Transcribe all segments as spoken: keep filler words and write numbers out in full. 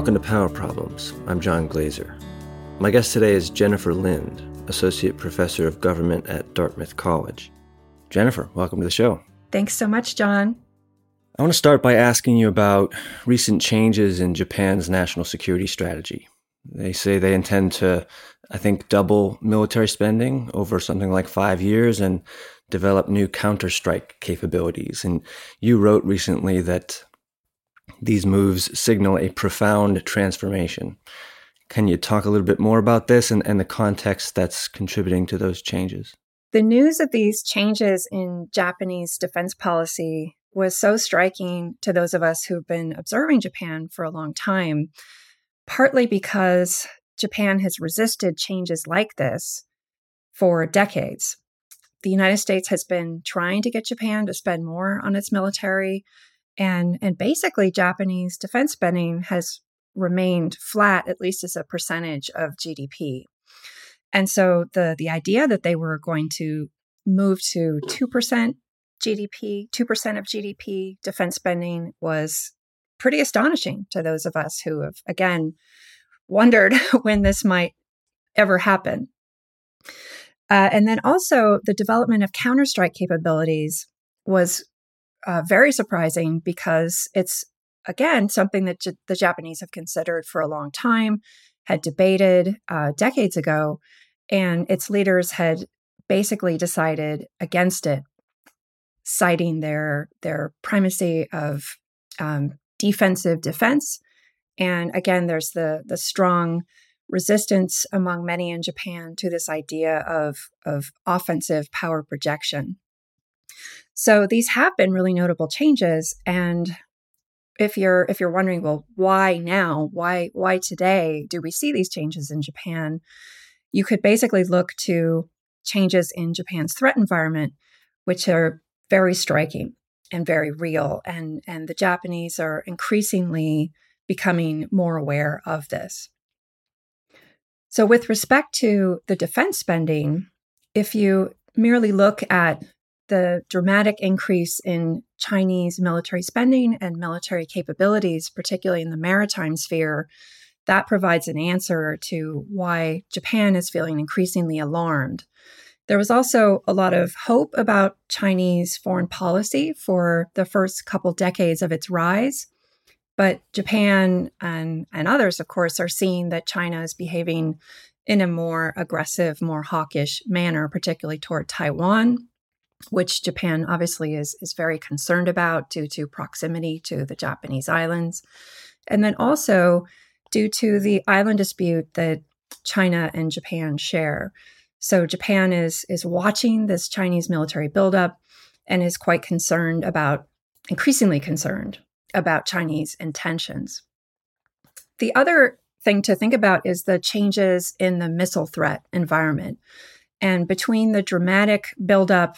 Welcome to Power Problems. I'm John Glaser. My guest today is Jennifer Lind, Associate Professor of Government at Dartmouth College. Jennifer, welcome to the show. Thanks so much, John. I want to start by asking you about recent changes in Japan's national security strategy. They say they intend to, I think, double military spending over something like five years and develop new counterstrike capabilities. And you wrote recently that these moves signal a profound transformation. Can you talk a little bit more about this and, and the context that's contributing to those changes? The news of these changes in Japanese defense policy was so striking to those of us who've been observing Japan for a long time, partly because Japan has resisted changes like this for decades. The United States has been trying to get Japan to spend more on its military. And, and basically, Japanese defense spending has remained flat, at least as a percentage of G D P. And so the, the idea that they were going to move to two percent G D P, two percent of G D P defense spending was pretty astonishing to those of us who have, again, wondered when this might ever happen. Uh, and then also the development of counterstrike capabilities was Uh, very surprising because it's, again, something that J- the Japanese have considered for a long time, had debated uh, decades ago, and its leaders had basically decided against it, citing their their primacy of um, defensive defense. And again, there's the the strong resistance among many in Japan to this idea of of offensive power projection. So these have been really notable changes, and if you're if you're wondering, well, why now? Why why today do we see these changes in Japan? You could basically look to changes in Japan's threat environment, which are very striking and very real, and and the Japanese are increasingly becoming more aware of this. So with respect to the defense spending, if you merely look at the dramatic increase in Chinese military spending and military capabilities, particularly in the maritime sphere, that provides an answer to why Japan is feeling increasingly alarmed. There was also a lot of hope about Chinese foreign policy for the first couple decades of its rise, but Japan and, and others, of course, are seeing that China is behaving in a more aggressive, more hawkish manner, particularly toward Taiwan, which Japan obviously is is very concerned about due to proximity to the Japanese islands. And then also due to the island dispute that China and Japan share. So Japan is is watching this Chinese military buildup and is quite concerned about, increasingly concerned about Chinese intentions. The other thing to think about is the changes in the missile threat environment. And between the dramatic buildup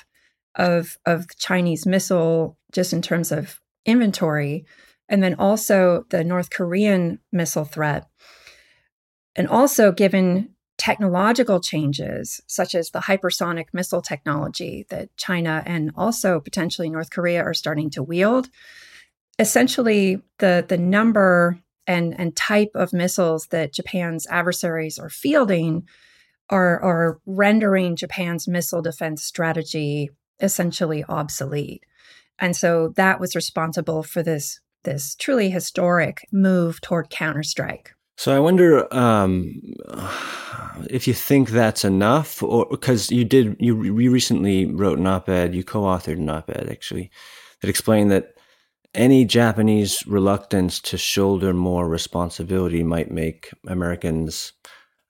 of of Chinese missile, just in terms of inventory, and then also the North Korean missile threat. And also given technological changes, such as the hypersonic missile technology that China and also potentially North Korea are starting to wield, essentially the, the number and, and type of missiles that Japan's adversaries are fielding are, are rendering Japan's missile defense strategy essentially obsolete. And so that was responsible for this this truly historic move toward counterstrike. So I wonder um, if you think that's enough, or because you did you recently wrote an op-ed, you co-authored an op-ed actually, that explained that any Japanese reluctance to shoulder more responsibility might make Americans,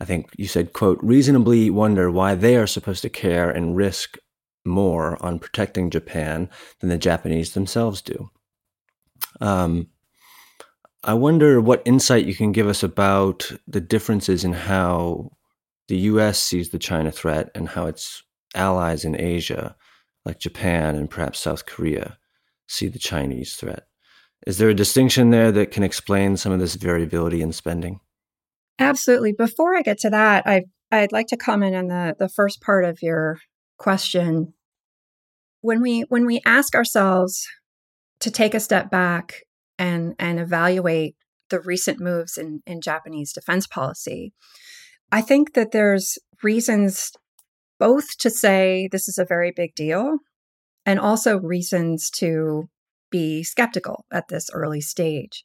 I think you said, quote, reasonably wonder why they are supposed to care and risk more on protecting Japan than the Japanese themselves do. Um, I wonder what insight you can give us about the differences in how the U S sees the China threat and how its allies in Asia, like Japan and perhaps South Korea, see the Chinese threat. Is there a distinction there that can explain some of this variability in spending? Absolutely. Before I get to that, I, I'd like to comment on the, the first part of your question. When we when we ask ourselves to take a step back and and evaluate the recent moves in, in Japanese defense policy. I think that there's reasons both to say this is a very big deal and also reasons to be skeptical at this early stage.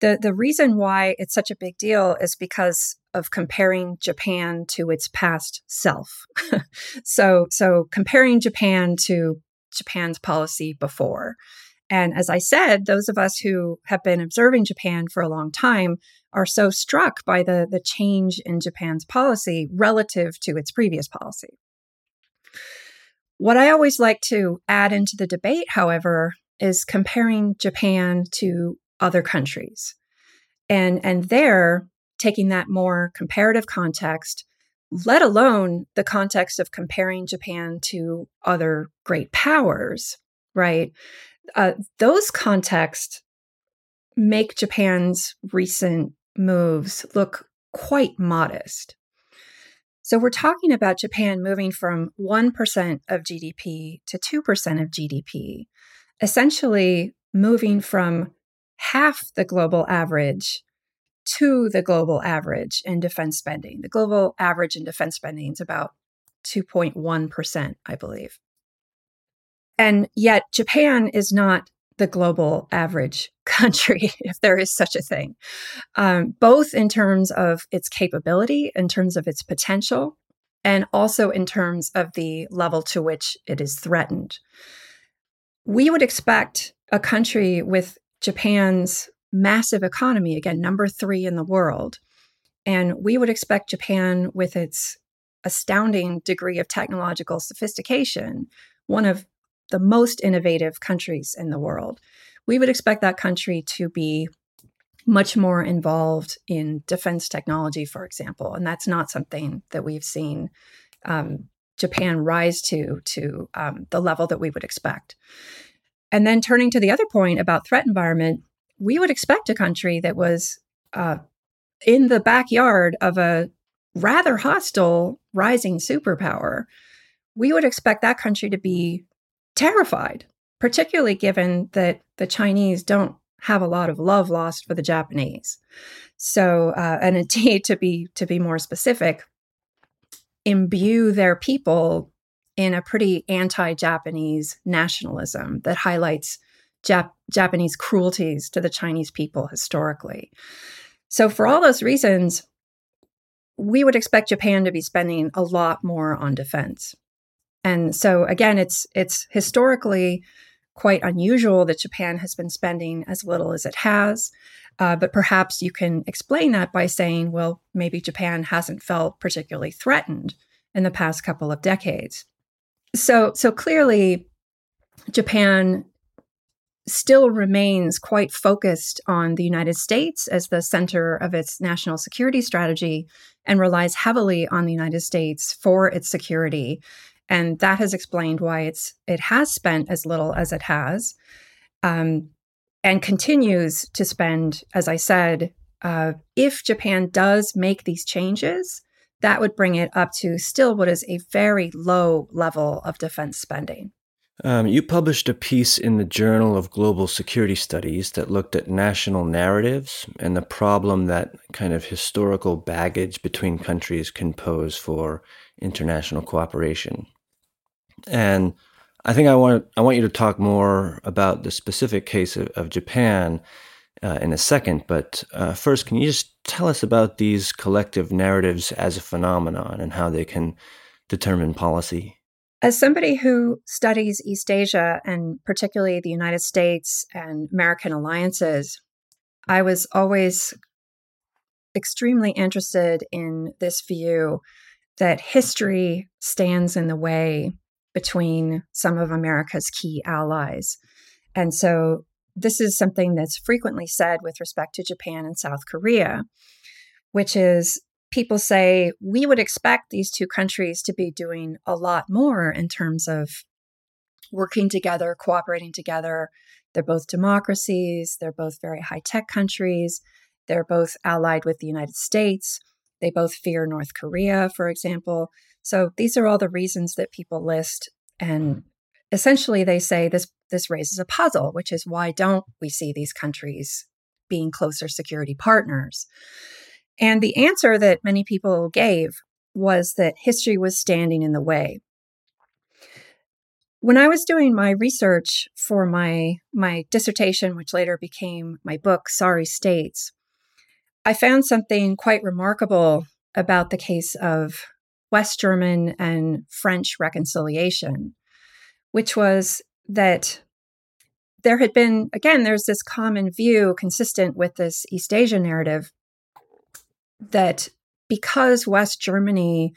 The the reason why it's such a big deal is because of comparing Japan to its past self. so so comparing Japan to Japan's policy before. And as I said, those of us who have been observing Japan for a long time are so struck by the, the change in Japan's policy relative to its previous policy. What I always like to add into the debate, however, is comparing Japan to other countries. And, and there, taking that more comparative context, let alone the context of comparing Japan to other great powers, right? Uh, those contexts make Japan's recent moves look quite modest. So we're talking about Japan moving from one percent of G D P to two percent of G D P, essentially moving from half the global average to the global average in defense spending. The global average in defense spending is about two point one percent, I believe. And yet Japan is not the global average country, if there is such a thing, um, both in terms of its capability, in terms of its potential, and also in terms of the level to which it is threatened. We would expect a country with Japan's massive economy, again, number three in the world, and we would expect Japan with its astounding degree of technological sophistication, one of the most innovative countries in the world, we would expect that country to be much more involved in defense technology, for example. And that's not something that we've seen um, Japan rise to, to um, the level that we would expect. And then turning to the other point about threat environment, we would expect a country that was uh, in the backyard of a rather hostile rising superpower. We would expect that country to be terrified, particularly given that the Chinese don't have a lot of love lost for the Japanese. So, uh, and indeed, to be to be more specific, imbue their people in a pretty anti-Japanese nationalism that highlights Jap- Japanese cruelties to the Chinese people historically. So, for all those reasons, we would expect Japan to be spending a lot more on defense. And so, again, it's it's historically quite unusual that Japan has been spending as little as it has. Uh, but perhaps you can explain that by saying, well, maybe Japan hasn't felt particularly threatened in the past couple of decades. So, so clearly, Japan still remains quite focused on the United States as the center of its national security strategy and relies heavily on the United States for its security. And that has explained why it's it has spent as little as it has um, and continues to spend, as I said, uh, if Japan does make these changes, that would bring it up to still what is a very low level of defense spending. Um, you published a piece in the Journal of Global Security Studies that looked at national narratives and the problem that kind of historical baggage between countries can pose for international cooperation. And I think I want I want you to talk more about the specific case of, of Japan uh, in a second. But uh, first, can you just tell us about these collective narratives as a phenomenon and how they can determine policy? As somebody who studies East Asia and particularly the United States and American alliances, I was always extremely interested in this view that history stands in the way between some of America's key allies. And so this is something that's frequently said with respect to Japan and South Korea, which is people say, we would expect these two countries to be doing a lot more in terms of working together, cooperating together. They're both democracies. They're both very high-tech countries. They're both allied with the United States. They both fear North Korea, for example. So these are all the reasons that people list. And essentially, they say this, this raises a puzzle, which is why don't we see these countries being closer security partners? And the answer that many people gave was that history was standing in the way. When I was doing my research for my, my dissertation, which later became my book, Sorry States, I found something quite remarkable about the case of West German and French reconciliation, which was that there had been, again, there's this common view consistent with this East Asia narrative that because West Germany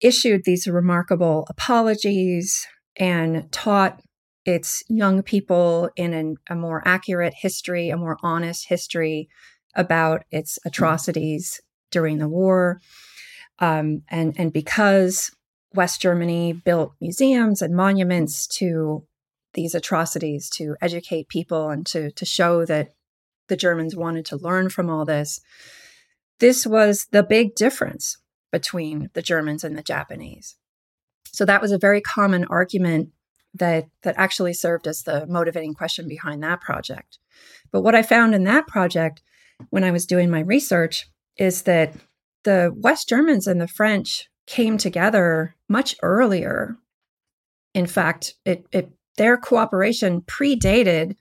issued these remarkable apologies and taught its young people in an, a more accurate history, a more honest history about its atrocities during the war. Um, and, and because West Germany built museums and monuments to these atrocities to educate people and to, to show that the Germans wanted to learn from all this, this was the big difference between the Germans and the Japanese. So that was a very common argument that, that actually served as the motivating question behind that project. But what I found in that project when I was doing my research is that the West Germans and the French came together much earlier. In fact, it, it, their cooperation predated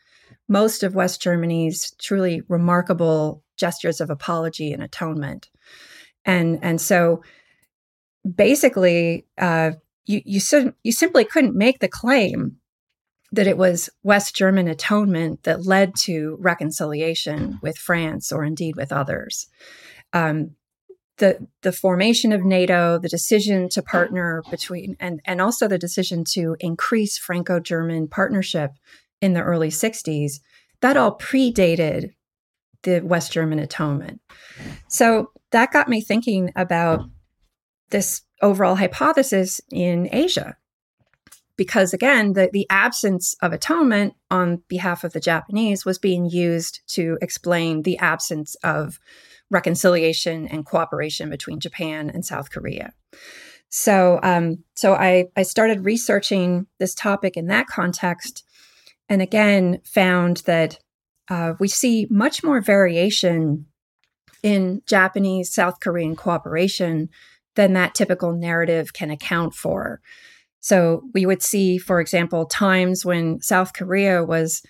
most of West Germany's truly remarkable gestures of apology and atonement. And, and so basically, uh, you, you, sim- you simply couldn't make the claim that it was West German atonement that led to reconciliation with France or indeed with others. Um, the the formation of NATO, the decision to partner between, and, and also the decision to increase Franco-German partnership in the early sixties, that all predated the West German atonement. So that got me thinking about this overall hypothesis in Asia. Because again, the, the absence of atonement on behalf of the Japanese was being used to explain the absence of reconciliation and cooperation between Japan and South Korea. So um, so I, I started researching this topic in that context, and again found that uh, we see much more variation in Japanese South Korean cooperation than that typical narrative can account for. So we would see, for example, times when South Korea was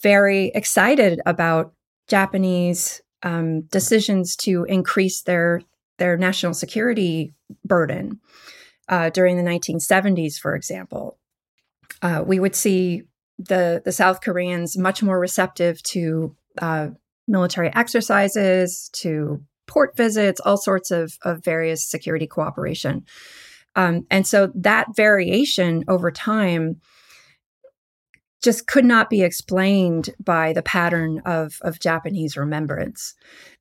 very excited about Japanese um, decisions to increase their, their national security burden uh, during the nineteen seventies, for example. Uh, we would see the, the South Koreans much more receptive to uh, military exercises, to port visits, all sorts of, of various security cooperation. Um, and so that variation over time just could not be explained by the pattern of, of Japanese remembrance.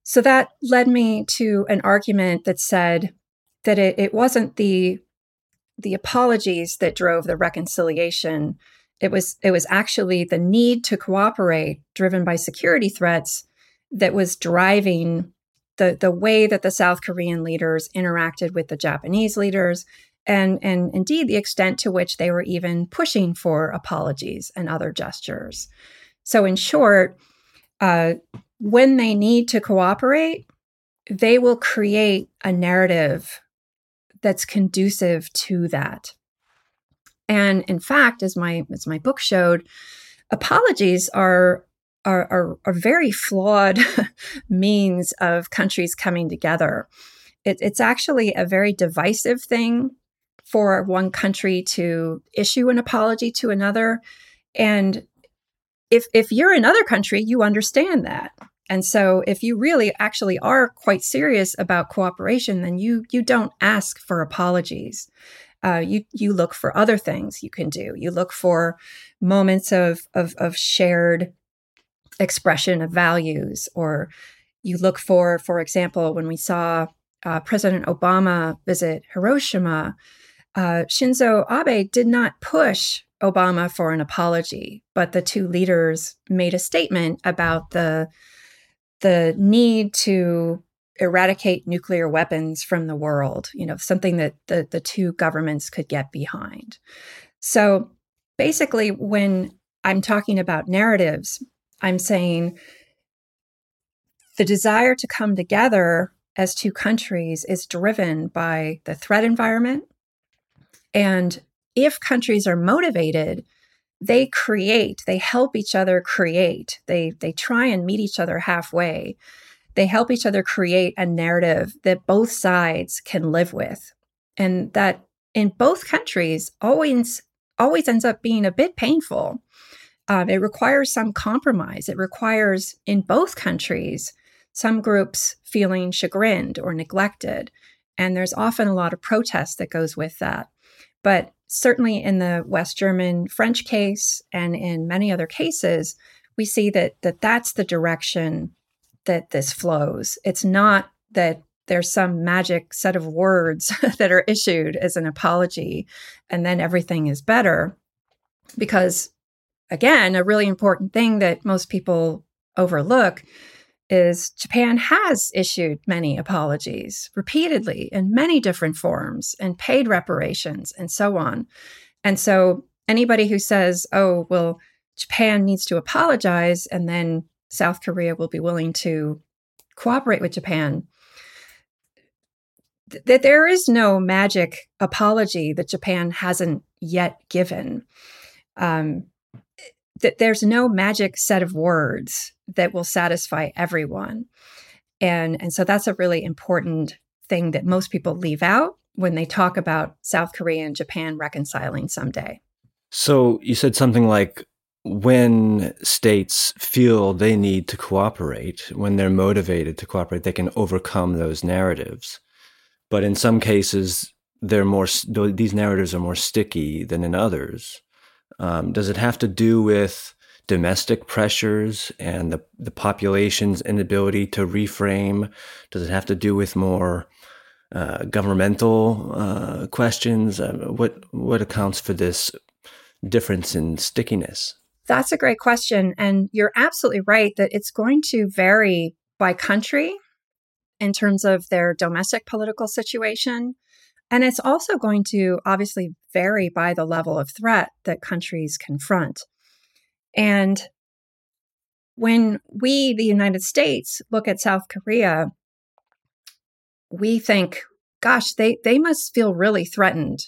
So that led me to an argument that said that it, it wasn't the the apologies that drove the reconciliation. It was it was actually the need to cooperate driven by security threats that was driving The, the way that the South Korean leaders interacted with the Japanese leaders, and, and indeed the extent to which they were even pushing for apologies and other gestures. So in short, uh, when they need to cooperate, they will create a narrative that's conducive to that. And in fact, as my as my book showed, apologies are Are, are, are very flawed means of countries coming together. It, it's actually a very divisive thing for one country to issue an apology to another. And if if you're another country, you understand that. And so if you really actually are quite serious about cooperation, then you you don't ask for apologies. Uh, you you look for other things you can do. You look for moments of of, of shared expression of values, or you look for, for example, when we saw uh, President Obama visit Hiroshima, uh, Shinzo Abe did not push Obama for an apology, but the two leaders made a statement about the, the need to eradicate nuclear weapons from the world, you know, something that the, the two governments could get behind. So basically, when I'm talking about narratives, I'm saying the desire to come together as two countries is driven by the threat environment. And if countries are motivated, they create, they help each other create. They, they try and meet each other halfway. They help each other create a narrative that both sides can live with. And that in both countries always, always ends up being a bit painful. Um, it requires some compromise. It requires, in both countries, some groups feeling chagrined or neglected. And there's often a lot of protest that goes with that. But certainly in the West German French case and in many other cases, we see that, that that's the direction that this flows. It's not that there's some magic set of words that are issued as an apology and then everything is better. Because, again, a really important thing that most people overlook is Japan has issued many apologies repeatedly in many different forms and paid reparations and so on. And so anybody who says, oh, well, Japan needs to apologize and then South Korea will be willing to cooperate with Japan, th- that there is no magic apology that Japan hasn't yet given. Um, that there's no magic set of words that will satisfy everyone. And, and so that's a really important thing that most people leave out when they talk about South Korea and Japan reconciling someday. So you said something like, when states feel they need to cooperate, when they're motivated to cooperate, they can overcome those narratives. But in some cases, they're more, these narratives are more sticky than in others. Um, does it have to do with domestic pressures and the, the population's inability to reframe? Does it have to do with more uh, governmental uh, questions? Um, what what accounts for this difference in stickiness? That's a great question. And you're absolutely right that it's going to vary by country in terms of their domestic political situation. And it's also going to obviously vary by the level of threat that countries confront. And when we, the United States, look at South Korea, we think, gosh, they, they must feel really threatened.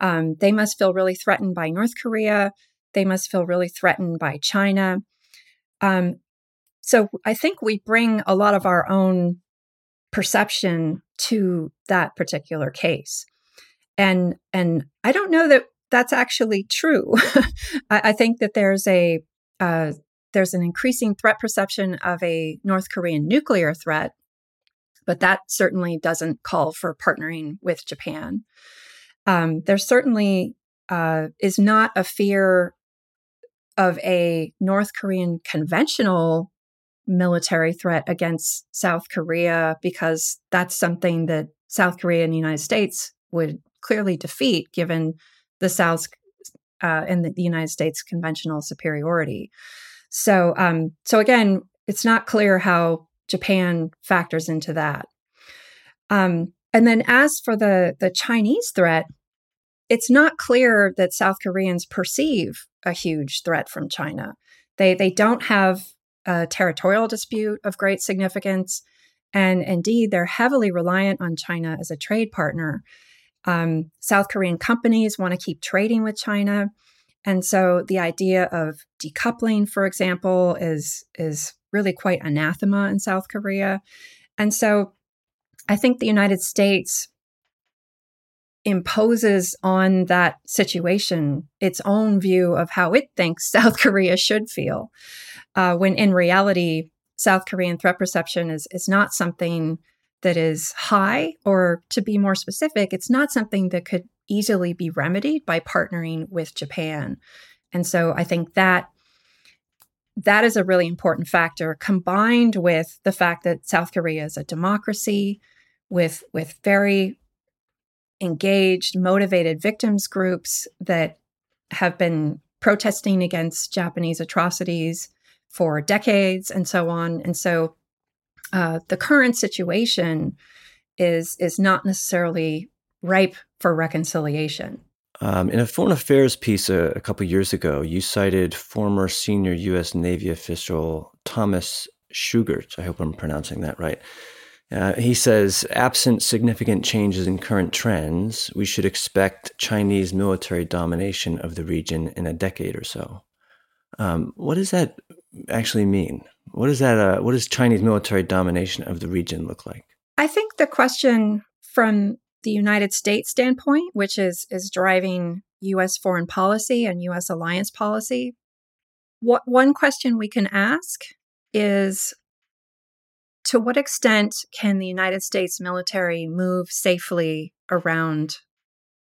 Um, they must feel really threatened by North Korea. They must feel really threatened by China. Um, so I think we bring a lot of our own perception to that particular case. And, and I don't know that that's actually true. I, I think that there's a uh, there's an increasing threat perception of a North Korean nuclear threat, but that certainly doesn't call for partnering with Japan. Um, there certainly uh, is not a fear of a North Korean conventional military threat against South Korea, because that's something that South Korea and the United States would clearly defeat, given the South uh, and the, the United States' conventional superiority. So, um, so again, it's not clear how Japan factors into that. Um, and then, as for the the Chinese threat, it's not clear that South Koreans perceive a huge threat from China. They they don't have a territorial dispute of great significance, and indeed, they're heavily reliant on China as a trade partner. Um, South Korean companies want to keep trading with China. And so the idea of decoupling, for example, is, is really quite anathema in South Korea. And so I think the United States imposes on that situation its own view of how it thinks South Korea should feel, uh, when in reality, South Korean threat perception is, is not something that is high, or to be more specific, it's not something that could easily be remedied by partnering with Japan. And so I think that that is a really important factor, combined with the fact that South Korea is a democracy with, with very engaged, motivated victims groups that have been protesting against Japanese atrocities for decades and so on. And so Uh, the current situation is is not necessarily ripe for reconciliation. Um, in a Foreign Affairs piece a, a couple years ago, you cited former senior U S Navy official Thomas Shugart, I hope I'm pronouncing that right. Uh, he says, absent significant changes in current trends, we should expect Chinese military domination of the region in a decade or so. Um, what does that actually mean? What does that? Uh, what does Chinese military domination of the region look like? I think the question from the United States standpoint, which is is driving U S foreign policy and U S alliance policy, what one question we can ask is, to what extent can the United States military move safely around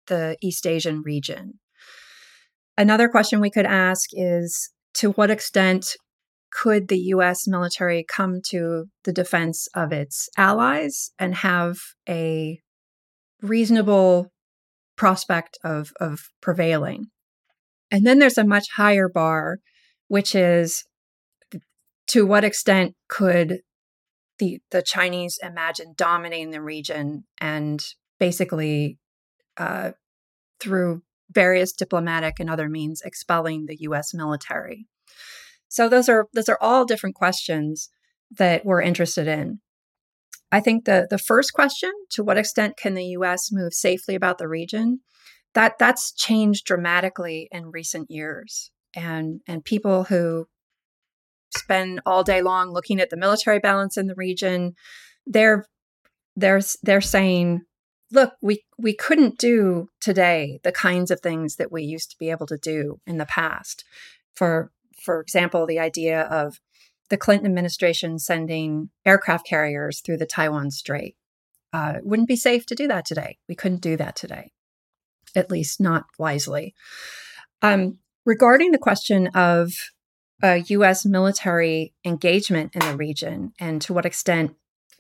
the East Asian region? Another question we could ask is, to what extent could the U S military come to the defense of its allies and have a reasonable prospect of, of prevailing? And then there's a much higher bar, which is, to what extent could The, the Chinese imagine dominating the region and basically uh, through various diplomatic and other means expelling the U S military? So those are those are all different questions that we're interested in. I think the the first question, to what extent can the U S move safely about the region, that that's changed dramatically in recent years. And and people who spend all day long looking at the military balance in the region, they're they're they're saying, look, we we couldn't do today the kinds of things that we used to be able to do in the past. For for example, the idea of the Clinton administration sending aircraft carriers through the Taiwan Strait, uh, it wouldn't be safe to do that today. We couldn't do that today, at least not wisely. Um, regarding the question of Uh, U S military engagement in the region, and to what extent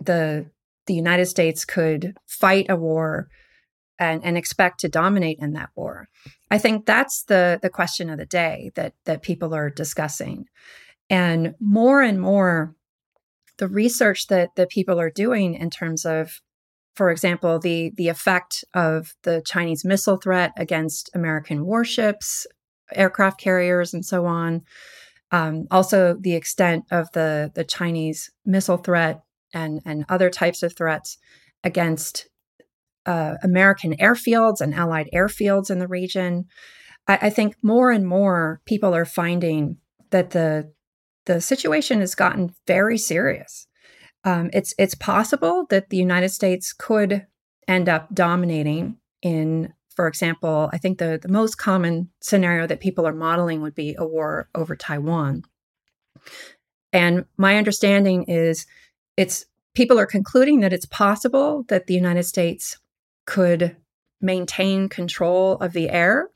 the the United States could fight a war and, and expect to dominate in that war. I think that's the the question of the day that that people are discussing. And more and more, the research that, that people are doing in terms of, for example, the the effect of the Chinese missile threat against American warships, aircraft carriers, and so on. Um, also, the extent of the, the Chinese missile threat and, and other types of threats against uh, American airfields and allied airfields in the region. I, I think more and more people are finding that the the situation has gotten very serious. Um, it's it's possible that the United States could end up dominating in, for example, I think the, the most common scenario that people are modeling would be a war over Taiwan. And my understanding is it's people are concluding that it's possible that the United States could maintain control of the air,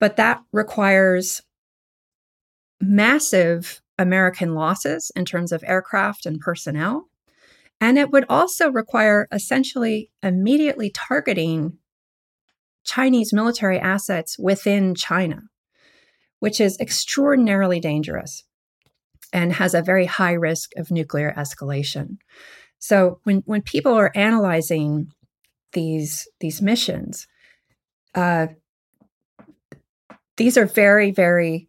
but that requires massive American losses in terms of aircraft and personnel. And it would also require essentially immediately targeting Chinese military assets within China, which is extraordinarily dangerous and has a very high risk of nuclear escalation. So when, when people are analyzing these, these missions, uh, these are very, very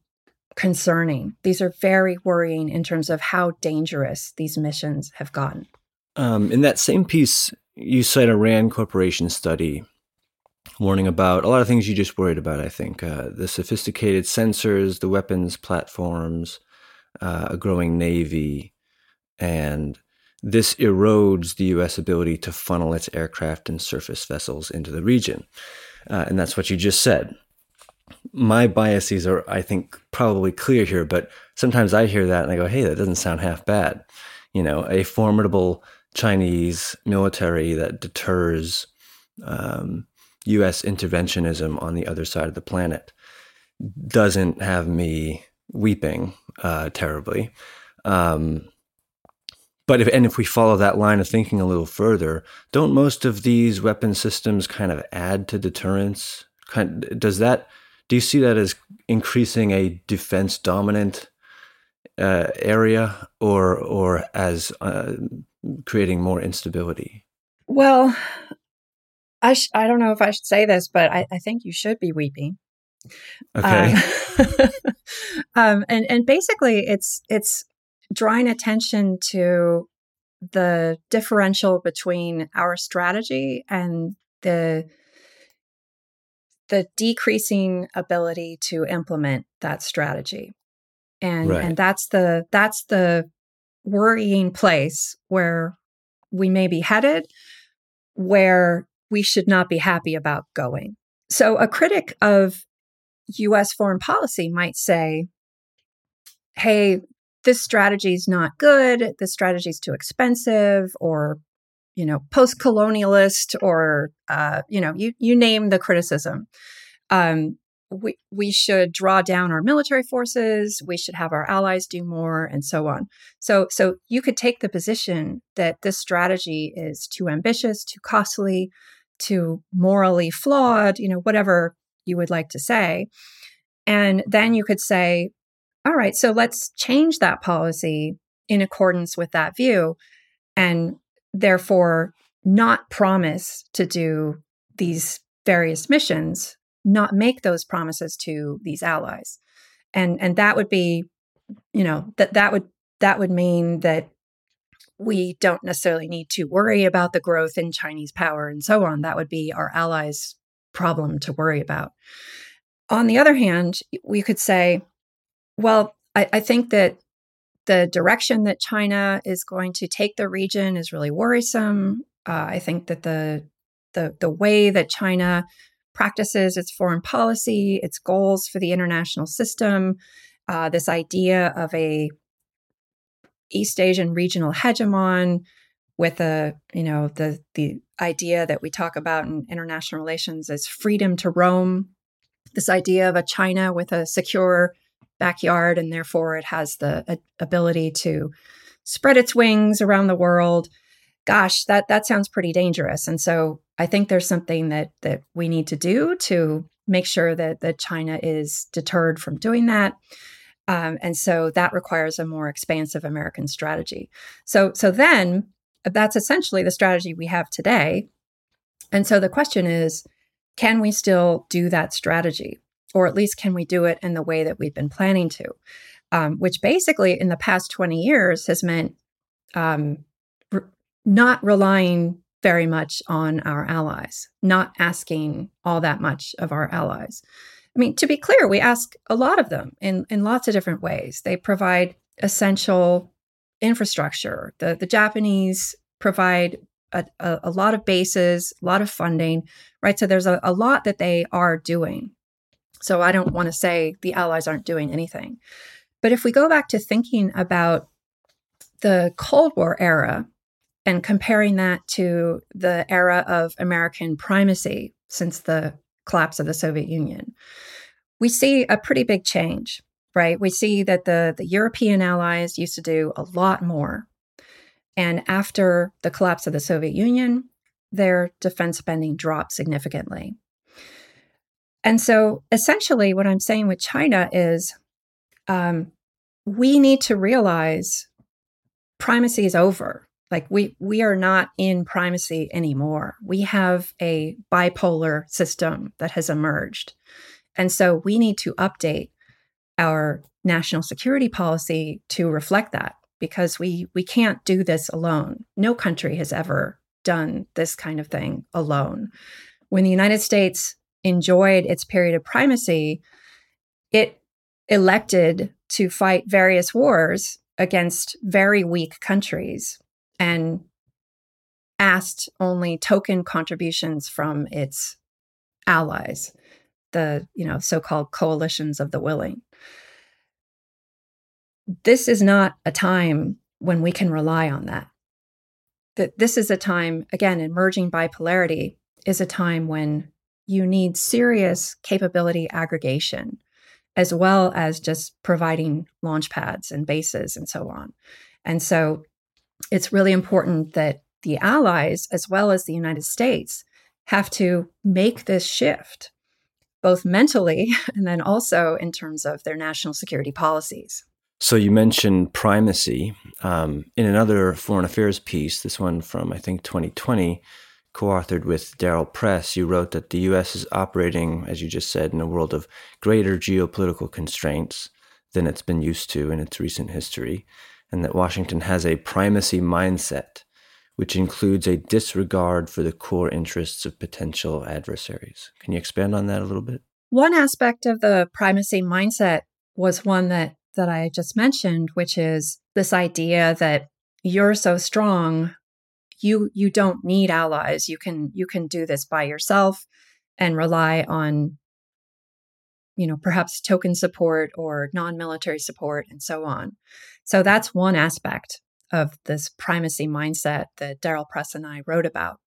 concerning. These are very worrying in terms of how dangerous these missions have gotten. Um, in that same piece, you cite a RAND Corporation study warning about a lot of things you just worried about, I think. Uh, the sophisticated sensors, the weapons platforms, uh, a growing Navy, and this erodes the U S ability to funnel its aircraft and surface vessels into the region. Uh, and that's what you just said. My biases are, I think, probably clear here, but sometimes I hear that and I go, hey, that doesn't sound half bad. You know, a formidable Chinese military that deters um, U S interventionism on the other side of the planet doesn't have me weeping uh, terribly. Um, but if and if we follow that line of thinking a little further, don't most of these weapon systems kind of add to deterrence? Kind, does that? Do you see that as increasing a defense dominant uh, area, or or as uh, creating more instability? Well, I sh- I don't know if I should say this, but I, I think you should be weeping. Okay. Um, um, and and basically, it's it's drawing attention to the differential between our strategy and the the decreasing ability to implement that strategy. And right. and that's the that's the worrying place where we may be headed, where we should not be happy about going. So a critic of U S foreign policy might say, hey, this strategy is not good, this strategy is too expensive, or, you know, post-colonialist, or, uh, you know, you, you name the criticism. Um, we, we should draw down our military forces, we should have our allies do more, and so on. So, so you could take the position that this strategy is too ambitious, too costly, too morally flawed, you know, whatever you would like to say. And then you could say, all right, so let's change that policy in accordance with that view, and therefore not promise to do these various missions, not make those promises to these allies. And and that would be, you know, that that would that would mean that we don't necessarily need to worry about the growth in Chinese power and so on. That would be our allies' problem to worry about. On the other hand, we could say, well, I, I think that the direction that China is going to take the region is really worrisome. Uh, I think that the, the the way that China practices its foreign policy, its goals for the international system, uh, this idea of a East Asian regional hegemon with a, you know, the the idea that we talk about in international relations as freedom to roam, this idea of a China with a secure backyard, and therefore it has the uh, ability to spread its wings around the world. Gosh, that that sounds pretty dangerous. And so I think there's something that that we need to do to make sure that, that China is deterred from doing that. Um, and so that requires a more expansive American strategy. So, so then that's essentially the strategy we have today. And so the question is, can we still do that strategy? Or at least can we do it in the way that we've been planning to, um, which basically in the past twenty years has meant um, re- not relying very much on our allies, not asking all that much of our allies. I mean, to be clear, we ask a lot of them in, in lots of different ways. They provide essential infrastructure. The, the Japanese provide a, a, a lot of bases, a lot of funding, right? So there's a, a lot that they are doing. So I don't want to say the allies aren't doing anything. But if we go back to thinking about the Cold War era and comparing that to the era of American primacy since the collapse of the Soviet Union, we see a pretty big change, right? We see that the, the European allies used to do a lot more. And after the collapse of the Soviet Union, their defense spending dropped significantly. And so essentially what I'm saying with China is um, we need to realize primacy is over. Like we we are not in primacy anymore. We have a bipolar system that has emerged. And so we need to update our national security policy to reflect that, because we we can't do this alone. No country has ever done this kind of thing alone. When the United States enjoyed its period of primacy, it elected to fight various wars against very weak countries and asked only token contributions from its allies, the, you know, so-called coalitions of the willing. This is not a time when we can rely on that. That this is a time, again, emerging bipolarity is a time when you need serious capability aggregation, as well as just providing launch pads and bases and so on. And so it's really important that the allies, as well as the United States, have to make this shift, both mentally and then also in terms of their national security policies. So you mentioned primacy. Um, in another Foreign Affairs piece, this one from, I think, twenty twenty, co-authored with Daryl Press, you wrote that the U S is operating, as you just said, in a world of greater geopolitical constraints than it's been used to in its recent history. and that Washington has a primacy mindset, which includes a disregard for the core interests of potential adversaries. Can you expand on that a little bit? One aspect of the primacy mindset was one that, that I just mentioned, which is this idea that you're so strong, you you don't need allies. You can you can do this by yourself and rely on, you know, perhaps token support or non-military support and so on. So that's one aspect of this primacy mindset that Daryl Press and I wrote about.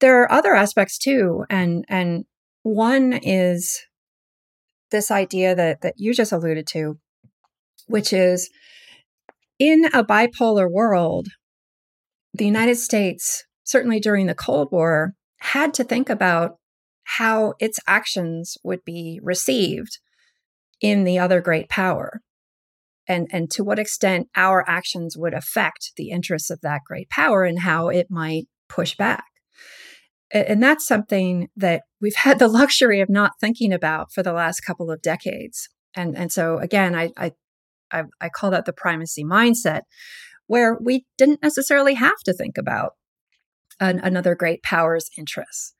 There are other aspects too, and and one is this idea that, that you just alluded to, which is in a bipolar world, the United States, certainly during the Cold War, had to think about how its actions would be received in the other great power, and, and to what extent our actions would affect the interests of that great power and how it might push back. And that's something that we've had the luxury of not thinking about for the last couple of decades. And and so, again, I I, I, I call that the primacy mindset, where we didn't necessarily have to think about an, another great power's interests.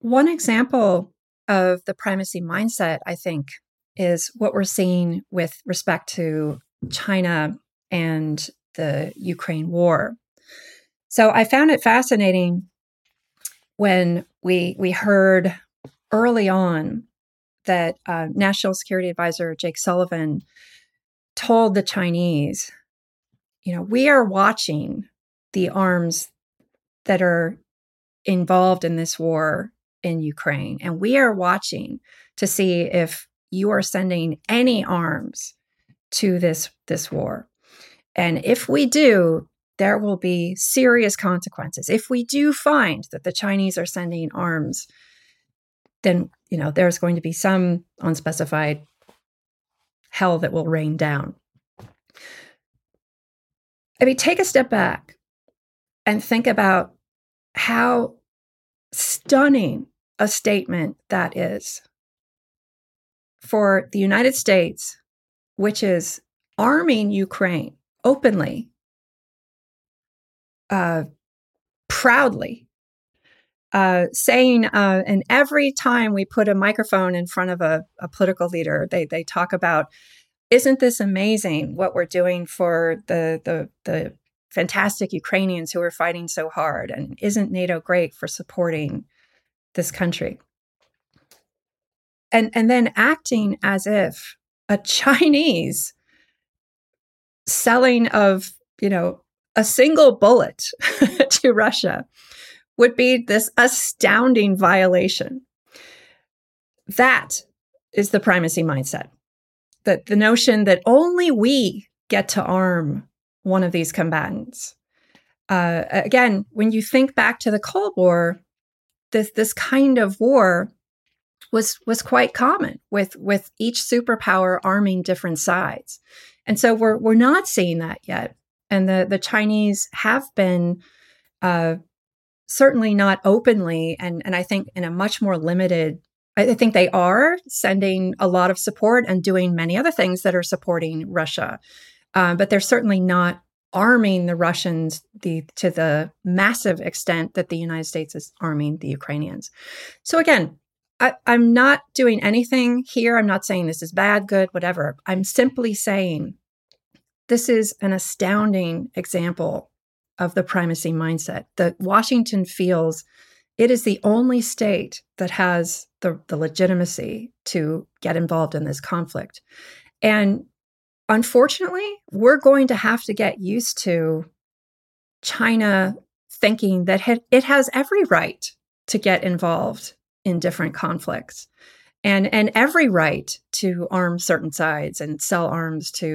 One example of the primacy mindset, I think, is what we're seeing with respect to China and the Ukraine war. So I found it fascinating when we we heard early on that uh, National Security Advisor Jake Sullivan told the Chinese, you know, we are watching the arms that are involved in this war in Ukraine, and we are watching to see if you are sending any arms to this this war. And if we do, there will be serious consequences. If we do find that the Chinese are sending arms, then, you know, there's going to be some unspecified hell that will rain down. I mean, take a step back and think about how stunning a statement that is for the United States, which is arming Ukraine openly, Uh, proudly uh, saying, uh, and every time we put a microphone in front of a, a political leader, they they talk about, isn't this amazing what we're doing for the, the the fantastic Ukrainians who are fighting so hard, and isn't NATO great for supporting this country? And and then acting as if a Chinese selling of, you know, a single bullet to Russia would be this astounding violation. That is the primacy mindset, that the notion that only we get to arm one of these combatants. Uh, again, when you think back to the Cold War, this this kind of war was was quite common, with with each superpower arming different sides, and so we're we're not seeing that yet. And the, the Chinese have been uh, certainly not openly, and, and I think in a much more limited, I think they are sending a lot of support and doing many other things that are supporting Russia. Uh, but they're certainly not arming the Russians the, to the massive extent that the United States is arming the Ukrainians. So again, I, I'm not doing anything here. I'm not saying this is bad, good, whatever. I'm simply saying this is an astounding example of the primacy mindset, that Washington feels it is the only state that has the, the legitimacy to get involved in this conflict. And unfortunately, we're going to have to get used to China thinking that it has every right to get involved in different conflicts, and and every right to arm certain sides and sell arms to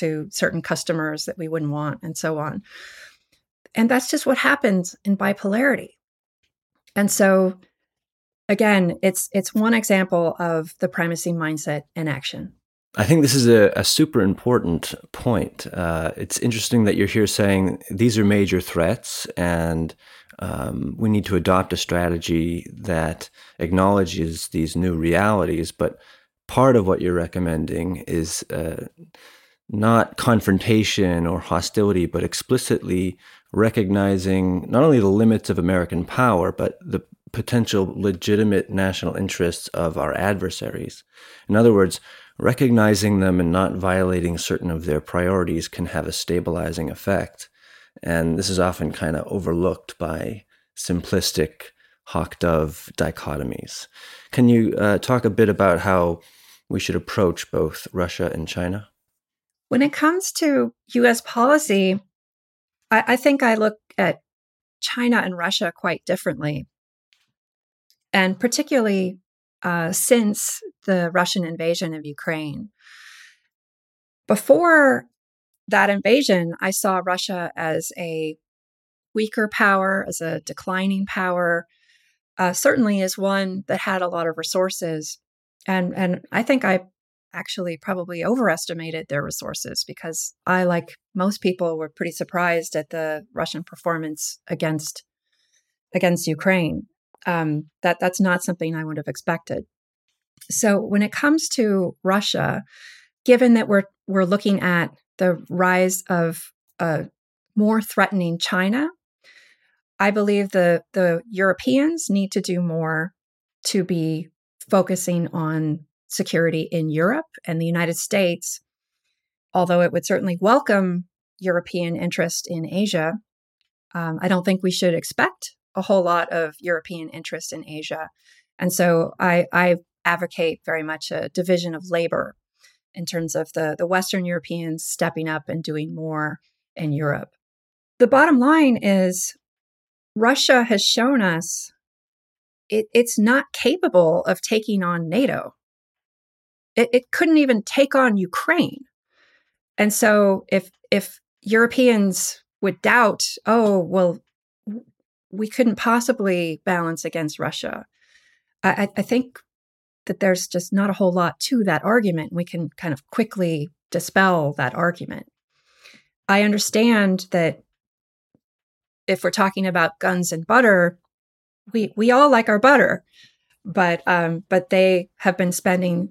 to certain customers that we wouldn't want, and so on. And that's just what happens in bipolarity. And so, again, it's it's one example of the primacy mindset in action. I think this is a, a super important point. Uh, it's interesting that you're here saying these are major threats, and um, we need to adopt a strategy that acknowledges these new realities. But part of what you're recommending is uh, not confrontation or hostility, but explicitly recognizing not only the limits of American power, but the potential legitimate national interests of our adversaries. In other words, recognizing them and not violating certain of their priorities can have a stabilizing effect. And this is often kind of overlooked by simplistic hawk-dove dichotomies. Can you uh, talk a bit about how we should approach both Russia and China? When it comes to U S policy, I, I think I look at China and Russia quite differently. And particularly uh, since the Russian invasion of Ukraine. Before that invasion, I saw Russia as a weaker power, as a declining power, uh, certainly as one that had a lot of resources. And, and I think I actually probably overestimated their resources because I, like most people, were pretty surprised at the Russian performance against, against Ukraine. Um, that that's not something I would have expected. So when it comes to Russia, given that we're we're looking at the rise of a more threatening China, I believe the the Europeans need to do more to be focusing on security in Europe and the United States. Although it would certainly welcome European interest in Asia, um, I don't think we should expect a whole lot of European interest in Asia. And so I, I advocate very much a division of labor in terms of the, the Western Europeans stepping up and doing more in Europe. The bottom line is Russia has shown us it, it's not capable of taking on NATO. It, it couldn't even take on Ukraine. And so if if Europeans would doubt, oh, well, we couldn't possibly balance against Russia. I, I think that there's just not a whole lot to that argument. We can kind of quickly dispel that argument. I understand that if we're talking about guns and butter, we we all like our butter, but um, but they have been spending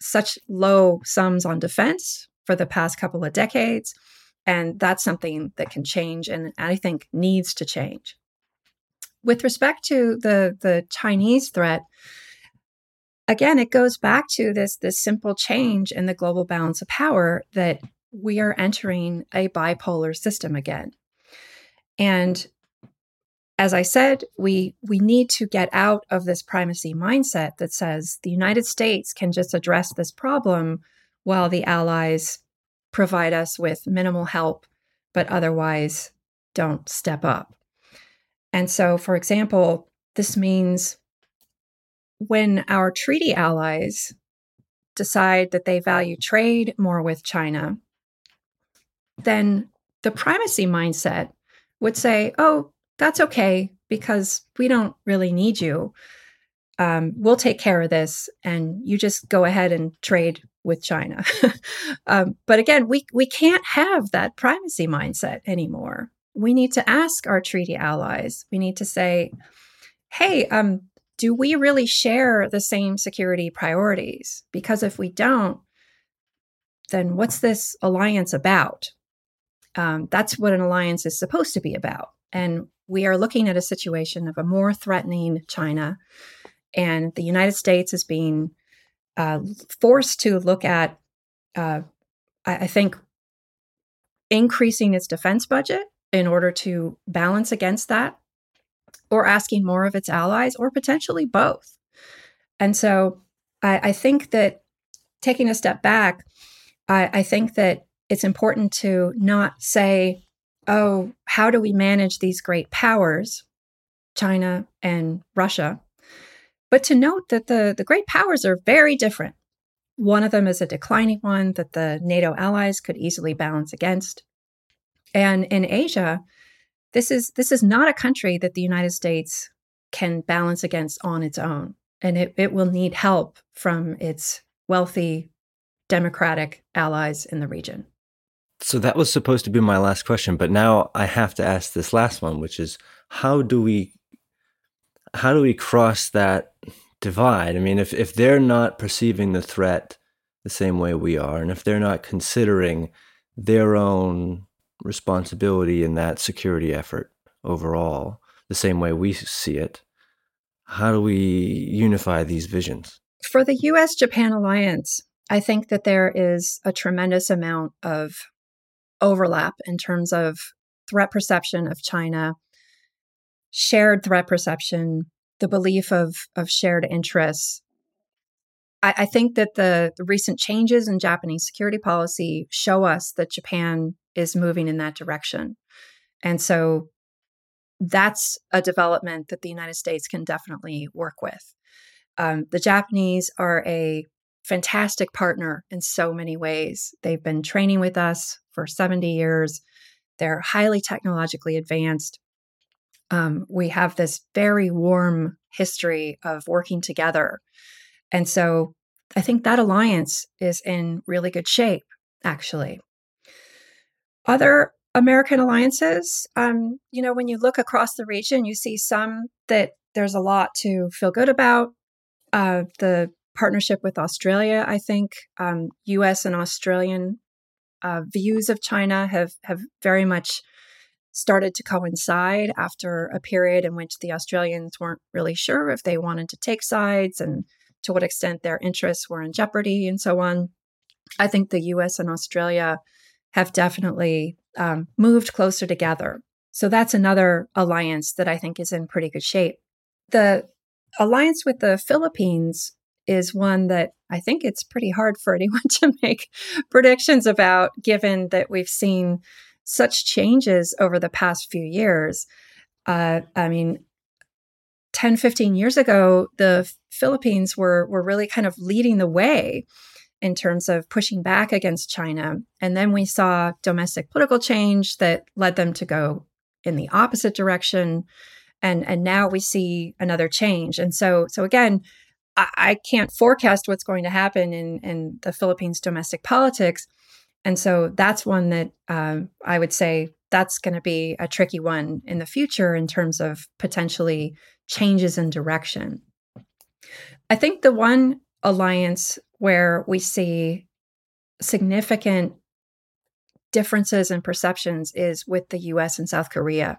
such low sums on defense for the past couple of decades, and that's something that can change, and I think needs to change. With respect to the, the Chinese threat, again, it goes back to this, this simple change in the global balance of power that we are entering a bipolar system again. And as I said, we, we need to get out of this primacy mindset that says the United States can just address this problem while the allies provide us with minimal help, but otherwise don't step up. And so, for example, this means when our treaty allies decide that they value trade more with China, then the primacy mindset would say, oh, that's okay, because we don't really need you. Um, we'll take care of this, and you just go ahead and trade with China. um, but again, we, we can't have that primacy mindset anymore. We need to ask our treaty allies. We need to say, hey, um, do we really share the same security priorities? Because if we don't, then what's this alliance about? Um, that's what an alliance is supposed to be about. And we are looking at a situation of a more threatening China, and the United States is being uh, forced to look at, uh, I-, I think, increasing its defense budget in order to balance against that, or asking more of its allies, or potentially both. And so I, I think that taking a step back, I, I think that it's important to not say, oh, how do we manage these great powers, China and Russia, but to note that the, the great powers are very different. One of them is a declining one that the NATO allies could easily balance against. And in Asia, this is this is not a country that the United States can balance against on its own. And it, it will need help from its wealthy, democratic allies in the region. So that was supposed to be my last question, but now I have to ask this last one, which is how do we how do we cross that divide? I mean, if if they're not perceiving the threat the same way we are. And if they're not considering their own responsibility in that security effort overall, the same way we see it, how do we unify these visions? For the U S-Japan alliance, I think that there is a tremendous amount of overlap in terms of threat perception of China, shared threat perception, the belief of, of shared interests. I, I think that the, the recent changes in Japanese security policy show us that Japan is moving in that direction. And so that's a development that the United States can definitely work with. Um, the Japanese are a fantastic partner in so many ways. They've been training with us for seventy years. They're highly technologically advanced. Um, we have this very warm history of working together. And so I think that alliance is in really good shape, actually. Other American alliances, um, you know, when you look across the region, you see some that there's a lot to feel good about. Uh, the partnership with Australia, I think, um, U S and Australian uh, views of China have, have very much started to coincide after a period in which the Australians weren't really sure if they wanted to take sides and to what extent their interests were in jeopardy and so on. I think the U S and Australia have definitely um, moved closer together. So that's another alliance that I think is in pretty good shape. The alliance with the Philippines is one that I think it's pretty hard for anyone to make predictions about, given that we've seen such changes over the past few years. Uh, I mean, ten, fifteen years ago, the Philippines were were really kind of leading the way in terms of pushing back against China. And then we saw domestic political change that led them to go in the opposite direction. And and now we see another change. And so, so again, I, I can't forecast what's going to happen in, in the Philippines' domestic politics. And so that's one that um, I would say that's going to be a tricky one in the future in terms of potentially changes in direction. I think the one alliance where we see significant differences in perceptions is with the U S and South Korea.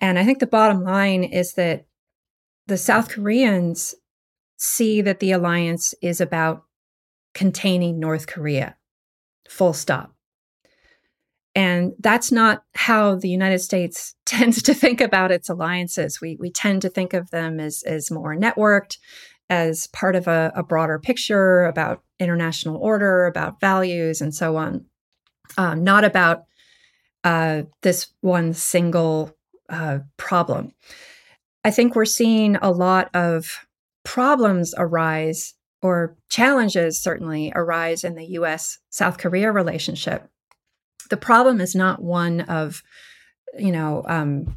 And I think the bottom line is that the South Koreans see that the alliance is about containing North Korea, full stop. And that's not how the United States tends to think about its alliances. We we tend to think of them as, as more networked, as part of a, a broader picture about international order, about values, and so on. Um, not about uh, this one single Uh, problem. I think we're seeing a lot of problems arise, or challenges certainly arise, in the U S-South Korea relationship. The problem is not one of, you know, um,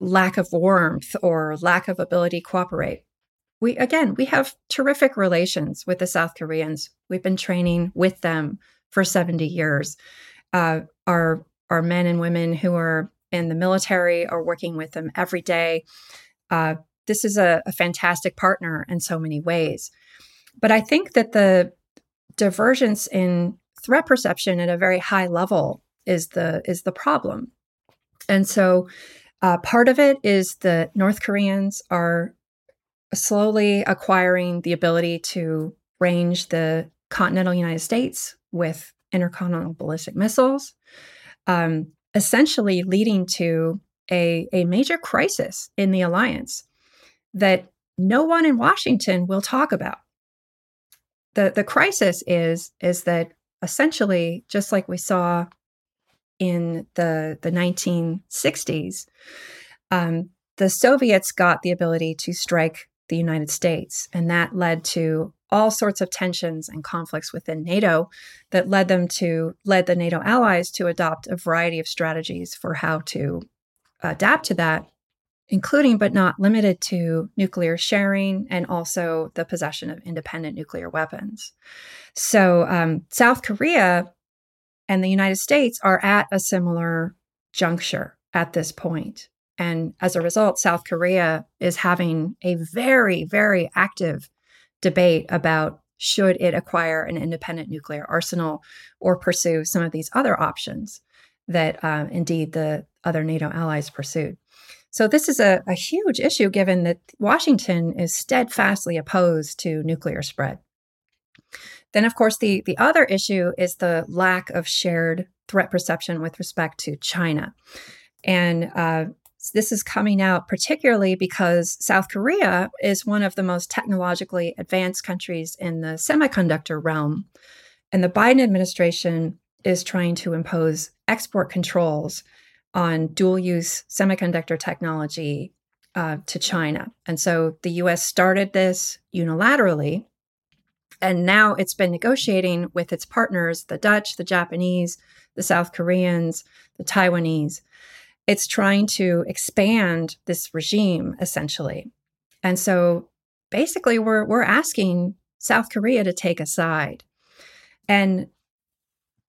lack of warmth or lack of ability to cooperate. We, again, we have terrific relations with the South Koreans. We've been training with them for seventy years. Uh, our, our men and women who are in the military are working with them every day. Uh, this is a, a fantastic partner in so many ways. But I think that the divergence in threat perception at a very high level is the is the problem. And so uh, part of it is that North Koreans are slowly acquiring the ability to range the continental United States with intercontinental ballistic missiles, Um essentially leading to a, a major crisis in the alliance that no one in Washington will talk about. The, the crisis is, is that essentially, just like we saw in the, the nineteen sixties, um, the Soviets got the ability to strike the United States, and that led to all sorts of tensions and conflicts within NATO that led them to led the NATO allies to adopt a variety of strategies for how to adapt to that, including but not limited to nuclear sharing and also the possession of independent nuclear weapons. So um, South Korea and the United States are at a similar juncture at this point. And as a result, South Korea is having a very, very active debate about should it acquire an independent nuclear arsenal or pursue some of these other options that uh, indeed the other NATO allies pursued. So this is a, a huge issue, given that Washington is steadfastly opposed to nuclear spread. Then, of course, the, the other issue is the lack of shared threat perception with respect to China. And uh, this is coming out particularly because South Korea is one of the most technologically advanced countries in the semiconductor realm. And the Biden administration is trying to impose export controls on dual-use semiconductor technology uh, to China. And so the U S started this unilaterally, and now it's been negotiating with its partners, the Dutch, the Japanese, the South Koreans, the Taiwanese. It's trying to expand this regime, essentially. And so basically we're we're asking South Korea to take a side. And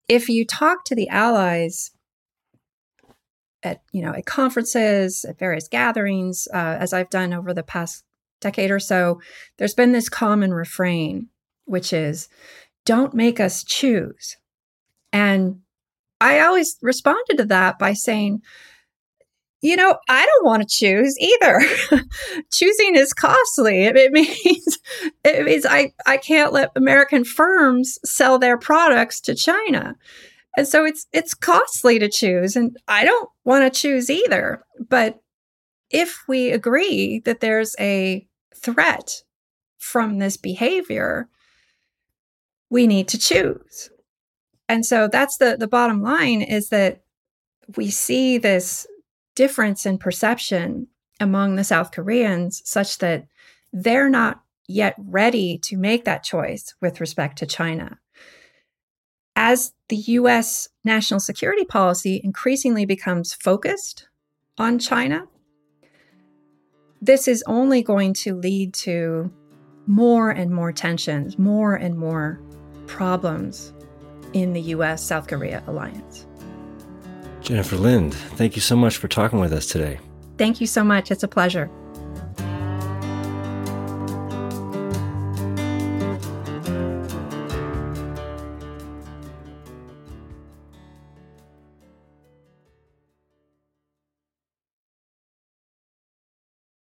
if you talk to the allies at, you know, at conferences, at various gatherings, uh, as I've done over the past decade or so, there's been this common refrain, which is, don't make us choose. And I always responded to that by saying, you know, I don't want to choose either. Choosing is costly. It, it means it means I, I can't let American firms sell their products to China. And so it's it's costly to choose, and I don't want to choose either. But if we agree that there's a threat from this behavior, we need to choose. And so that's the, the bottom line, is that we see this difference in perception among the South Koreans such that they're not yet ready to make that choice with respect to China. As the U S national security policy increasingly becomes focused on China, this is only going to lead to more and more tensions, more and more problems in the U S-South Korea alliance. Jennifer Lind, thank you so much for talking with us today. Thank you so much. It's a pleasure.